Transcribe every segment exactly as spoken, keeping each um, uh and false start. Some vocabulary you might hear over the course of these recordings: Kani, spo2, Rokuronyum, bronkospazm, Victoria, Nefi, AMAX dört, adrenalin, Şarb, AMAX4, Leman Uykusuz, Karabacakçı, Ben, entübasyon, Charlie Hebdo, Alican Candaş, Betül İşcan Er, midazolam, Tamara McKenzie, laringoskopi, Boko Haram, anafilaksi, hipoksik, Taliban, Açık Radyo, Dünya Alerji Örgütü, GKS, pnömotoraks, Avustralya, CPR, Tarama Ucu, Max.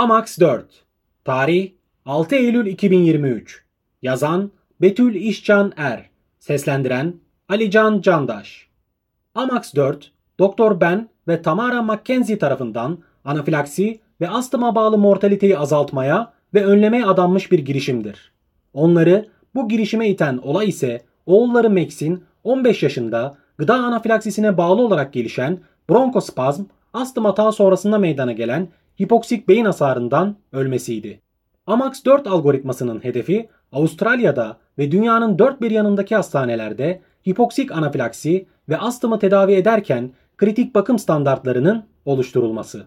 AMAX dört. Tarih altı Eylül iki bin yirmi üç. Yazan Betül İşcan Er. Seslendiren Alican Candaş. AMAX dört, Doktor Ben ve Tamara McKenzie tarafından anafilaksi ve astıma bağlı mortaliteyi azaltmaya ve önlemeye adanmış bir girişimdir. Onları bu girişime iten olay ise oğulları Max'in on beş yaşında gıda anafilaksisine bağlı olarak gelişen bronkospazm, astım atağı sonrasında meydana gelen hipoksik beyin hasarından ölmesiydi. AMAX dört algoritmasının hedefi Avustralya'da ve dünyanın dört bir yanındaki hastanelerde hipoksik anafilaksi ve astımı tedavi ederken kritik bakım standartlarının oluşturulması.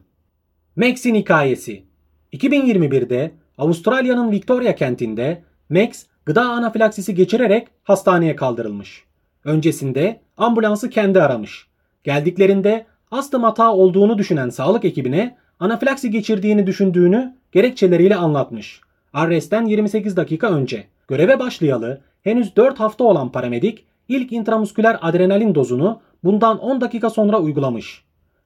Max'in hikayesi. iki bin yirmi birde Avustralya'nın Victoria kentinde Max gıda anafilaksisi geçirerek hastaneye kaldırılmış. Öncesinde ambulansı kendi aramış. Geldiklerinde astım hata olduğunu düşünen sağlık ekibine anafilaksi geçirdiğini düşündüğünü gerekçeleriyle anlatmış. Arresten yirmi sekiz dakika önce göreve başlayalı henüz dört hafta olan paramedik ilk intramusküler adrenalin dozunu bundan on dakika sonra uygulamış.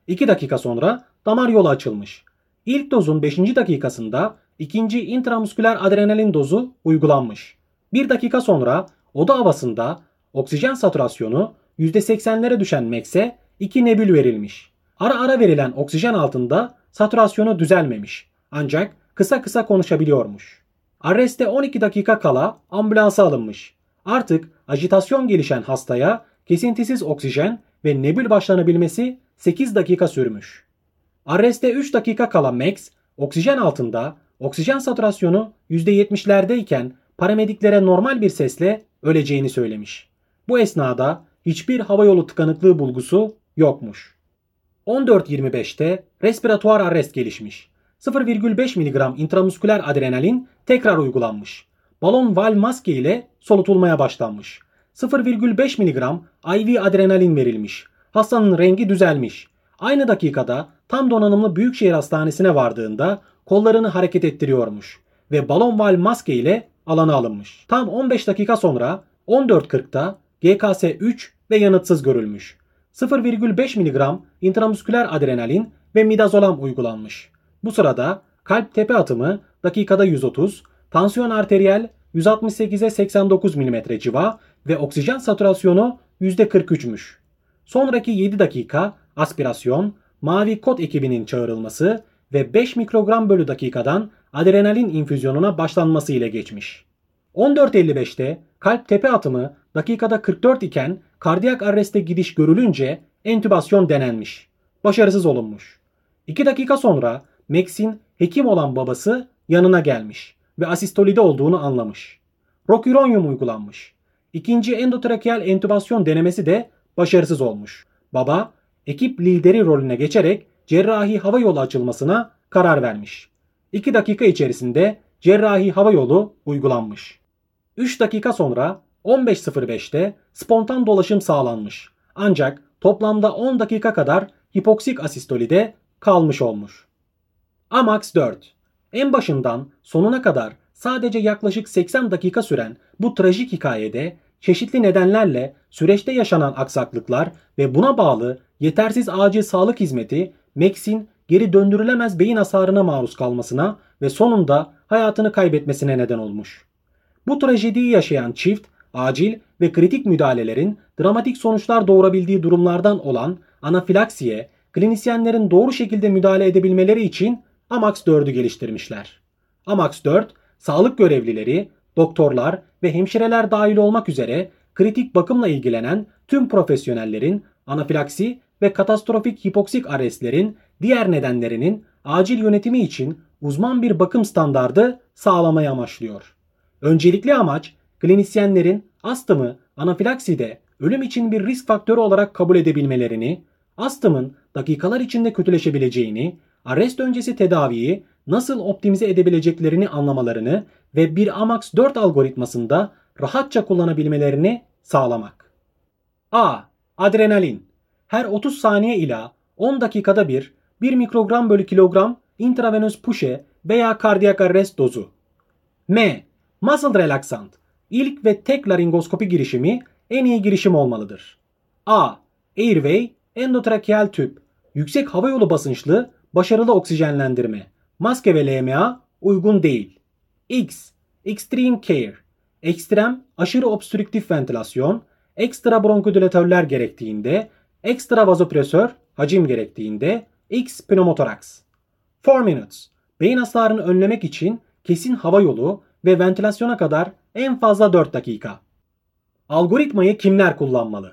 iki dakika sonra damar yolu açılmış. İlk dozun beşinci dakikasında ikinci intramusküler adrenalin dozu uygulanmış. bir dakika sonra oda havasında oksijen satürasyonu yüzde seksenlere düşen Max'e iki nebül verilmiş. Ara ara verilen oksijen altında satürasyonu düzelmemiş. Ancak kısa kısa konuşabiliyormuş. Arreste on iki dakika kala ambulansa alınmış. Artık ajitasyon gelişen hastaya kesintisiz oksijen ve nebül başlanabilmesi sekiz dakika sürmüş. Arreste üç dakika kala Max, oksijen altında oksijen satürasyonu yüzde yetmişlerdeyken paramediklere normal bir sesle öleceğini söylemiş. Bu esnada hiçbir havayolu tıkanıklığı bulgusu yokmuş. on dört yirmi beşte respiratuar arrest gelişmiş. sıfır virgül beş miligram intramusküler adrenalin tekrar uygulanmış. Balon valv maske ile solutulmaya başlanmış. sıfır virgül beş miligram I V adrenalin verilmiş. Hastanın rengi düzelmiş. Aynı dakikada tam donanımlı Büyükşehir Hastanesi'ne vardığında kollarını hareket ettiriyormuş ve balon valv maske ile alana alınmış. Tam on beş dakika sonra on dört kırkta G K S üç ve yanıtsız görülmüş. sıfır virgül beş miligram intramusküler adrenalin ve midazolam uygulanmış. Bu sırada kalp tepe atımı dakikada yüz otuz, tansiyon arteriyel yüz altmış sekize seksen dokuz milimetre civa ve oksijen satürasyonu yüzde kırk üçmüş. Sonraki yedi dakika aspirasyon, mavi kod ekibinin çağrılması ve beş mikrogram bölü dakikadan adrenalin infüzyonuna başlanması ile geçmiş. on dört elli beşte kalp tepe atımı dakikada kırk dört iken kardiyak arreste gidiş görülünce entübasyon denenmiş. Başarısız olunmuş. iki dakika sonra Max'in hekim olan babası yanına gelmiş ve asistolide olduğunu anlamış. Rokuronyum uygulanmış. İkinci endotrakeal entübasyon denemesi de başarısız olmuş. Baba, ekip lideri rolüne geçerek cerrahi hava yolu açılmasına karar vermiş. iki dakika içerisinde cerrahi hava yolu uygulanmış. üç dakika sonra on beş sıfır beşte spontan dolaşım sağlanmış. Ancak toplamda on dakika kadar hipoksik asistolide kalmış olmuş. AMAX dört. En başından sonuna kadar sadece yaklaşık seksen dakika süren bu trajik hikayede çeşitli nedenlerle süreçte yaşanan aksaklıklar ve buna bağlı yetersiz acil sağlık hizmeti Max'in geri döndürülemez beyin hasarına maruz kalmasına ve sonunda hayatını kaybetmesine neden olmuş. Bu trajediyi yaşayan çift, acil ve kritik müdahalelerin dramatik sonuçlar doğurabildiği durumlardan olan anafilaksiye, klinisyenlerin doğru şekilde müdahale edebilmeleri için AMAX dördü geliştirmişler. AMAX dört, sağlık görevlileri, doktorlar ve hemşireler dahil olmak üzere kritik bakımla ilgilenen tüm profesyonellerin anafilaksi ve katastrofik hipoksik arrestlerin diğer nedenlerinin acil yönetimi için uzman bir bakım standardı sağlamayı amaçlıyor. Öncelikli amaç, klinisyenlerin astımı anafilakside ölüm için bir risk faktörü olarak kabul edebilmelerini, astımın dakikalar içinde kötüleşebileceğini, arrest öncesi tedaviyi nasıl optimize edebileceklerini anlamalarını ve bir AMAX dört algoritmasında rahatça kullanabilmelerini sağlamak. A. Adrenalin. Her otuz saniye ila on dakikada bir bir mikrogram bölü kilogram intravenöz puşe veya kardiyak arrest dozu. M. Muscle relaxant. İlk ve tek laringoskopi girişimi en iyi girişim olmalıdır. A. Airway endotrakeal tüp. Yüksek havayolu basınçlı başarılı oksijenlendirme. Maske ve L M A uygun değil. X. Extreme care. Ekstrem aşırı obstrüktif ventilasyon, ekstra bronkodülatörler gerektiğinde, ekstra vazopresör hacim gerektiğinde. X. Pneumotoraks. four minutes. Beyin hasarını önlemek için kesin hava yolu ve ventilasyona kadar en fazla dört dakika. Algoritmayı kimler kullanmalı?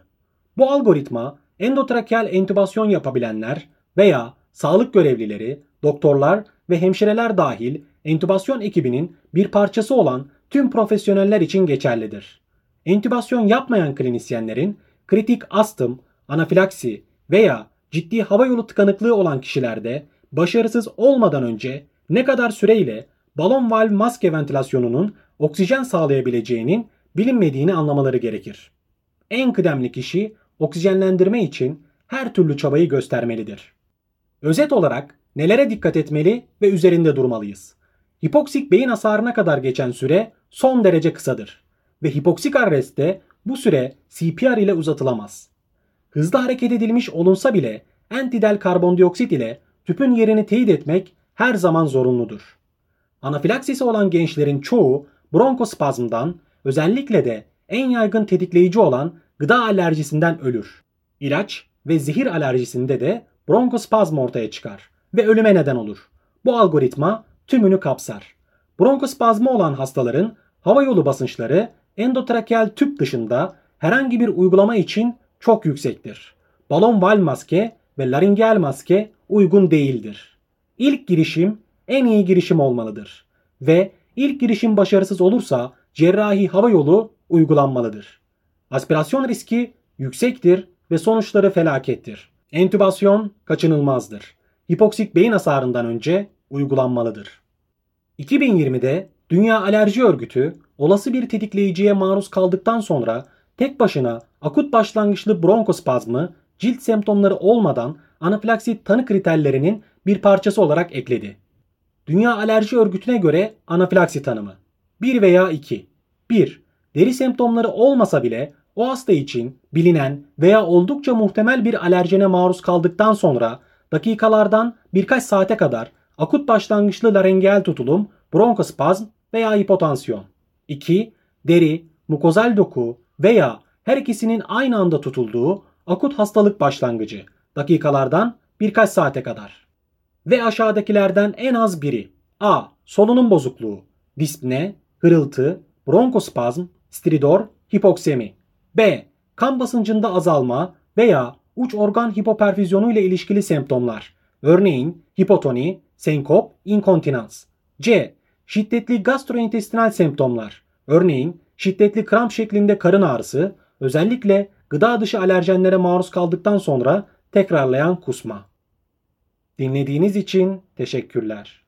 Bu algoritma endotrakeal entübasyon yapabilenler veya sağlık görevlileri, doktorlar ve hemşireler dahil entübasyon ekibinin bir parçası olan tüm profesyoneller için geçerlidir. Entübasyon yapmayan klinisyenlerin kritik astım, anafilaksi veya ciddi havayolu tıkanıklığı olan kişilerde başarısız olmadan önce ne kadar süreyle balon valv maske ventilasyonunun oksijen sağlayabileceğinin bilinmediğini anlamaları gerekir. En kıdemli kişi oksijenlendirme için her türlü çabayı göstermelidir. Özet olarak nelere dikkat etmeli ve üzerinde durmalıyız? Hipoksik beyin hasarına kadar geçen süre son derece kısadır ve hipoksik arrestte bu süre C P R ile uzatılamaz. Hızlı hareket edilmiş olunsa bile entidal karbondioksit ile tüpün yerini teyit etmek her zaman zorunludur. Anafilaksisi olan gençlerin çoğu bronkospazmdan, özellikle de en yaygın tetikleyici olan gıda alerjisinden ölür. İlaç ve zehir alerjisinde de bronkospazm ortaya çıkar ve ölüme neden olur. Bu algoritma tümünü kapsar. Bronkospazmı olan hastaların havayolu basınçları endotrakeal tüp dışında herhangi bir uygulama için çok yüksektir. Balon valv maske ve laringeal maske uygun değildir. İlk girişim en iyi girişim olmalıdır ve ilk girişim başarısız olursa cerrahi havayolu uygulanmalıdır. Aspirasyon riski yüksektir ve sonuçları felakettir. Entübasyon kaçınılmazdır. Hipoksik beyin hasarından önce uygulanmalıdır. iki bin yirmide Dünya Alerji Örgütü olası bir tetikleyiciye maruz kaldıktan sonra tek başına akut başlangıçlı bronkospazmı cilt semptomları olmadan anafilaksi tanı kriterlerinin bir parçası olarak ekledi. Dünya Alerji Örgütü'ne göre anafilaksi tanımı bir veya iki. bir. Deri semptomları olmasa bile o hasta için bilinen veya oldukça muhtemel bir alerjene maruz kaldıktan sonra dakikalardan birkaç saate kadar akut başlangıçlı laringeal tutulum, bronkospazm veya hipotansiyon. iki. Deri, mukozal doku veya her ikisinin aynı anda tutulduğu akut hastalık başlangıcı, dakikalardan birkaç saate kadar. Ve aşağıdakilerden en az biri: A. Solunum bozukluğu, dispne, hırıltı, bronkospazm, stridor, hipoksemi. B. Kan basıncında azalma veya uç organ hipoperfüzyonu ile ilişkili semptomlar, örneğin hipotoni, senkop, inkontinans. C. Şiddetli gastrointestinal semptomlar, örneğin şiddetli kramp şeklinde karın ağrısı, özellikle gıda dışı alerjenlere maruz kaldıktan sonra tekrarlayan kusma. Dinlediğiniz için teşekkürler.